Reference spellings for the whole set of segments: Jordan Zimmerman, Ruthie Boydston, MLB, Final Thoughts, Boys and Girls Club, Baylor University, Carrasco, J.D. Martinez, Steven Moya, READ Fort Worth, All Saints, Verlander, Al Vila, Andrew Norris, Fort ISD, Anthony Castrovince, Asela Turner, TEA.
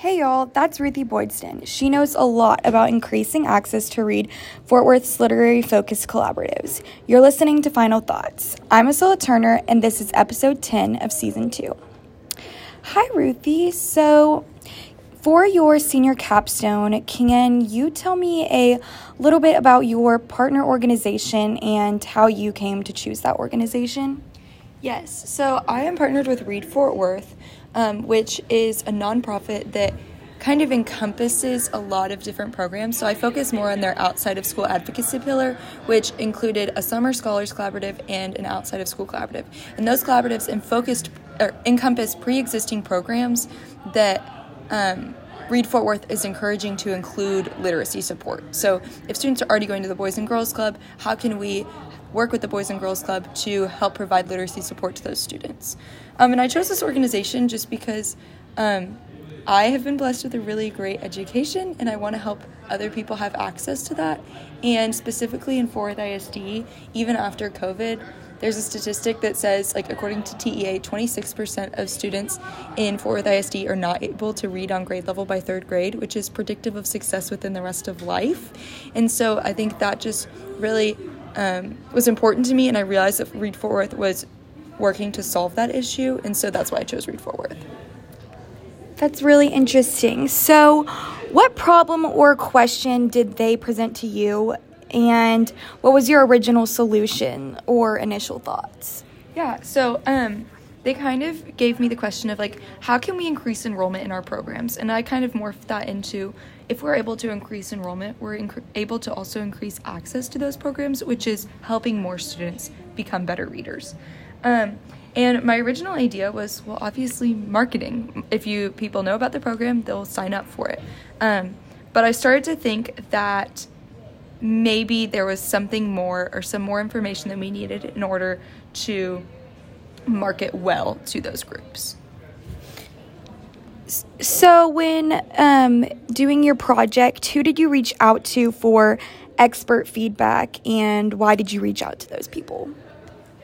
Hey y'all, that's Ruthie Boydston. She knows a lot about increasing access to READ Fort Worth's literary-focused collaboratives. You're listening to Final Thoughts. I'm Asela Turner, and this is episode 10 of season 2. Hi Ruthie. So, for your senior capstone, can you tell me a little bit about your partner organization and how you came to choose that organization? Yes, so I am partnered with READ Fort Worth, which is a nonprofit that kind of encompasses a lot of different programs. So I focus more on their outside of school advocacy pillar, which included a summer scholars collaborative and an outside of school collaborative. And those collaboratives encompass pre-existing programs that READ Fort Worth is encouraging to include literacy support. So if students are already going to the Boys and Girls Club, how can we work with the Boys and Girls Club to help provide literacy support to those students? And I chose this organization just because I have been blessed with a really great education, and I want to help other people have access to that. And specifically in Fort ISD, even after COVID, there's a statistic that says, according to TEA, 26% of students in Fort Worth ISD are not able to read on grade level by third grade, which is predictive of success within the rest of life. And so I think that just really was important to me, and I realized that READ Fort Worth was working to solve that issue, and so that's why I chose READ Fort Worth. That's really interesting. So what problem or question did they present to you, and what was your original solution or initial thoughts? Yeah, so they kind of gave me the question of, how can we increase enrollment in our programs? And I kind of morphed that into, if we're able to increase enrollment, we're able to also increase access to those programs, which is helping more students become better readers. And my original idea was, obviously marketing. If people know about the program, they'll sign up for it. But I started to think that maybe there was something more or some more information that we needed in order to market well to those groups. So when doing your project, who did you reach out to for expert feedback, and why did you reach out to those people?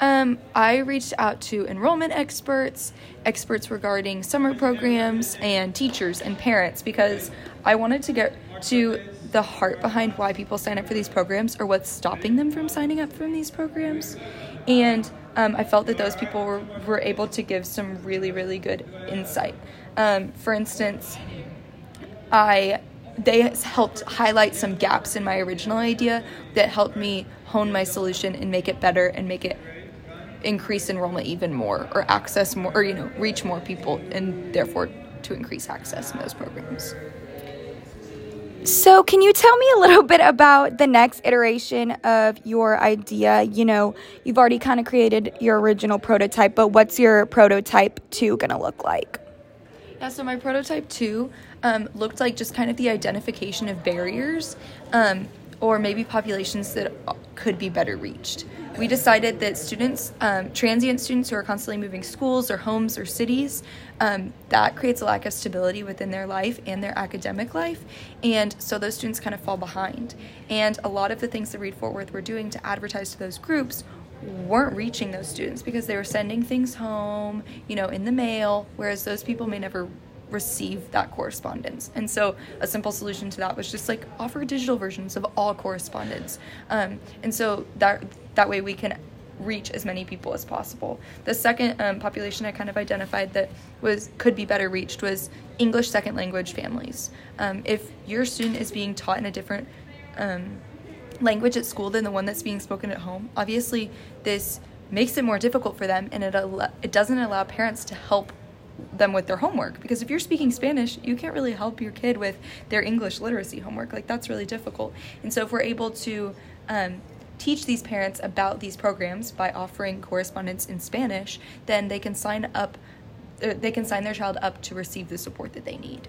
I reached out to enrollment experts regarding summer programs, and teachers and parents, because I wanted to get to the heart behind why people sign up for these programs, or what's stopping them from signing up for these programs. And I felt that those people were able to give some really, really good insight. For instance, they helped highlight some gaps in my original idea that helped me hone my solution and make it better and make it increase enrollment even more, or access more, or reach more people, and therefore to increase access in those programs. So can you tell me a little bit about the next iteration of your idea? You've already kind of created your original prototype, but what's your prototype 2 going to look like? Yeah, so my prototype 2 looked like just kind of the identification of barriers, or maybe populations that could be better reached. We decided that students, transient students who are constantly moving schools or homes or cities, that creates a lack of stability within their life and their academic life, and so those students kind of fall behind. And a lot of the things that READ Fort Worth were doing to advertise to those groups weren't reaching those students, because they were sending things home, in the mail, whereas those people may never receive that correspondence. And so a simple solution to that was just offer digital versions of all correspondence, and so that way we can reach as many people as possible. The second population I kind of identified that could be better reached was English second language families. If your student is being taught in a different language at school than the one that's being spoken at home, obviously this makes it more difficult for them, and it doesn't allow parents to help them with their homework, because if you're speaking Spanish, you can't really help your kid with their English literacy homework. That's really difficult. And so if we're able to teach these parents about these programs by offering correspondence in Spanish, then they can sign their child up to receive the support that they need.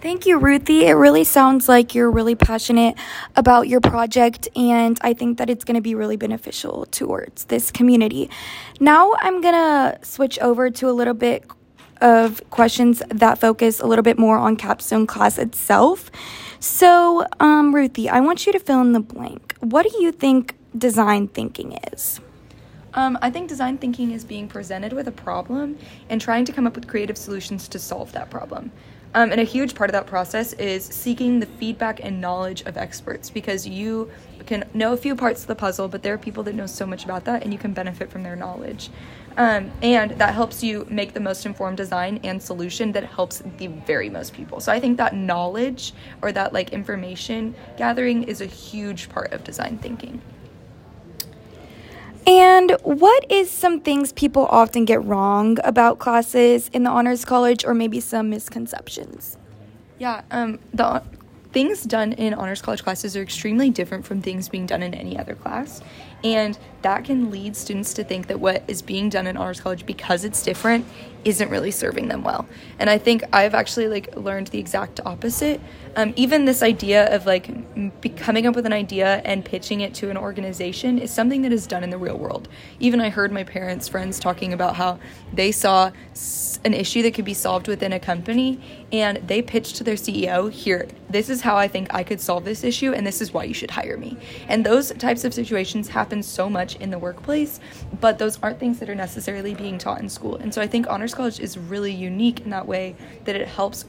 Thank you, Ruthie. It really sounds like you're really passionate about your project, and I think that it's going to be really beneficial towards this community. Now I'm going to switch over to a little bit of questions that focus a little bit more on capstone class itself. So, Ruthie, I want you to fill in the blank. What do you think design thinking is? I think design thinking is being presented with a problem and trying to come up with creative solutions to solve that problem. And a huge part of that process is seeking the feedback and knowledge of experts, because you can know a few parts of the puzzle, but there are people that know so much about that, and you can benefit from their knowledge. And that helps you make the most informed design and solution that helps the very most people. So I think that knowledge, or that like information gathering, is a huge part of design thinking. And what is some things people often get wrong about classes in the Honors College, or maybe some misconceptions? Yeah, the things done in Honors College classes are extremely different from things being done in any other class. And that can lead students to think that what is being done in Honors College, because it's different, isn't really serving them well. And I think I've actually learned the exact opposite. Even this idea of coming up with an idea and pitching it to an organization is something that is done in the real world. Even I heard my parents' friends talking about how they saw an issue that could be solved within a company, and they pitched to their CEO, here, this is how I think I could solve this issue, and this is why you should hire me. And those types of situations happen so much in the workplace, but those aren't things that are necessarily being taught in school. And so I think Honors College is really unique in that way, that it helps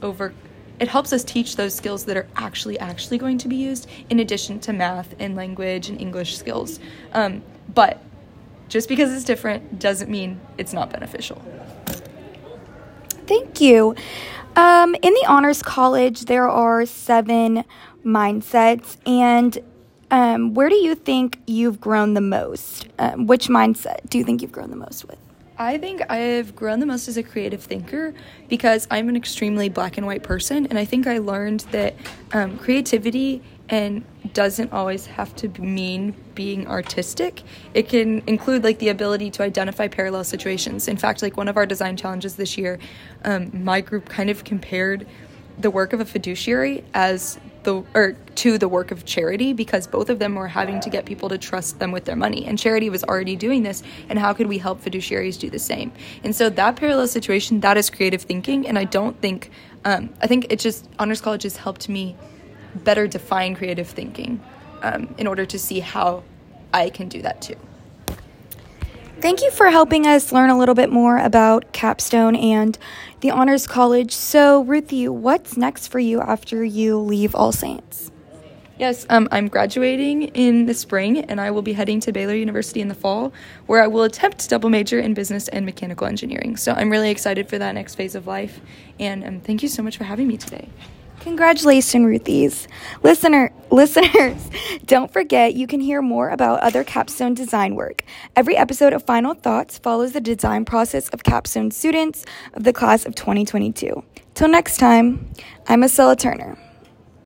us teach those skills that are actually going to be used, in addition to math and language and English skills. But just because it's different doesn't mean it's not beneficial. Thank you. In the Honors College, there are 7 mindsets, and where do you think you've grown the most? Which mindset do you think you've grown the most with? I think I've grown the most as a creative thinker, because I'm an extremely black and white person, and I think I learned that creativity and doesn't always have to mean being artistic. It can include the ability to identify parallel situations. In fact, one of our design challenges this year, my group kind of compared the work of a fiduciary to the work of charity, because both of them were having to get people to trust them with their money, and charity was already doing this, and how could we help fiduciaries do the same? And so that parallel situation, that is creative thinking, and I don't think I think it's just Honors College has helped me better define creative thinking in order to see how I can do that too. Thank you for helping us learn a little bit more about Capstone and the Honors College. So, Ruthie, what's next for you after you leave All Saints? Yes, I'm graduating in the spring, and I will be heading to Baylor University in the fall, where I will attempt to double major in business and mechanical engineering. So I'm really excited for that next phase of life, and thank you so much for having me today. Congratulations, Ruthies. Listeners, don't forget you can hear more about other Capstone design work. Every episode of Final Thoughts follows the design process of Capstone students of the class of 2022. Till next time, I'm Asela Turner.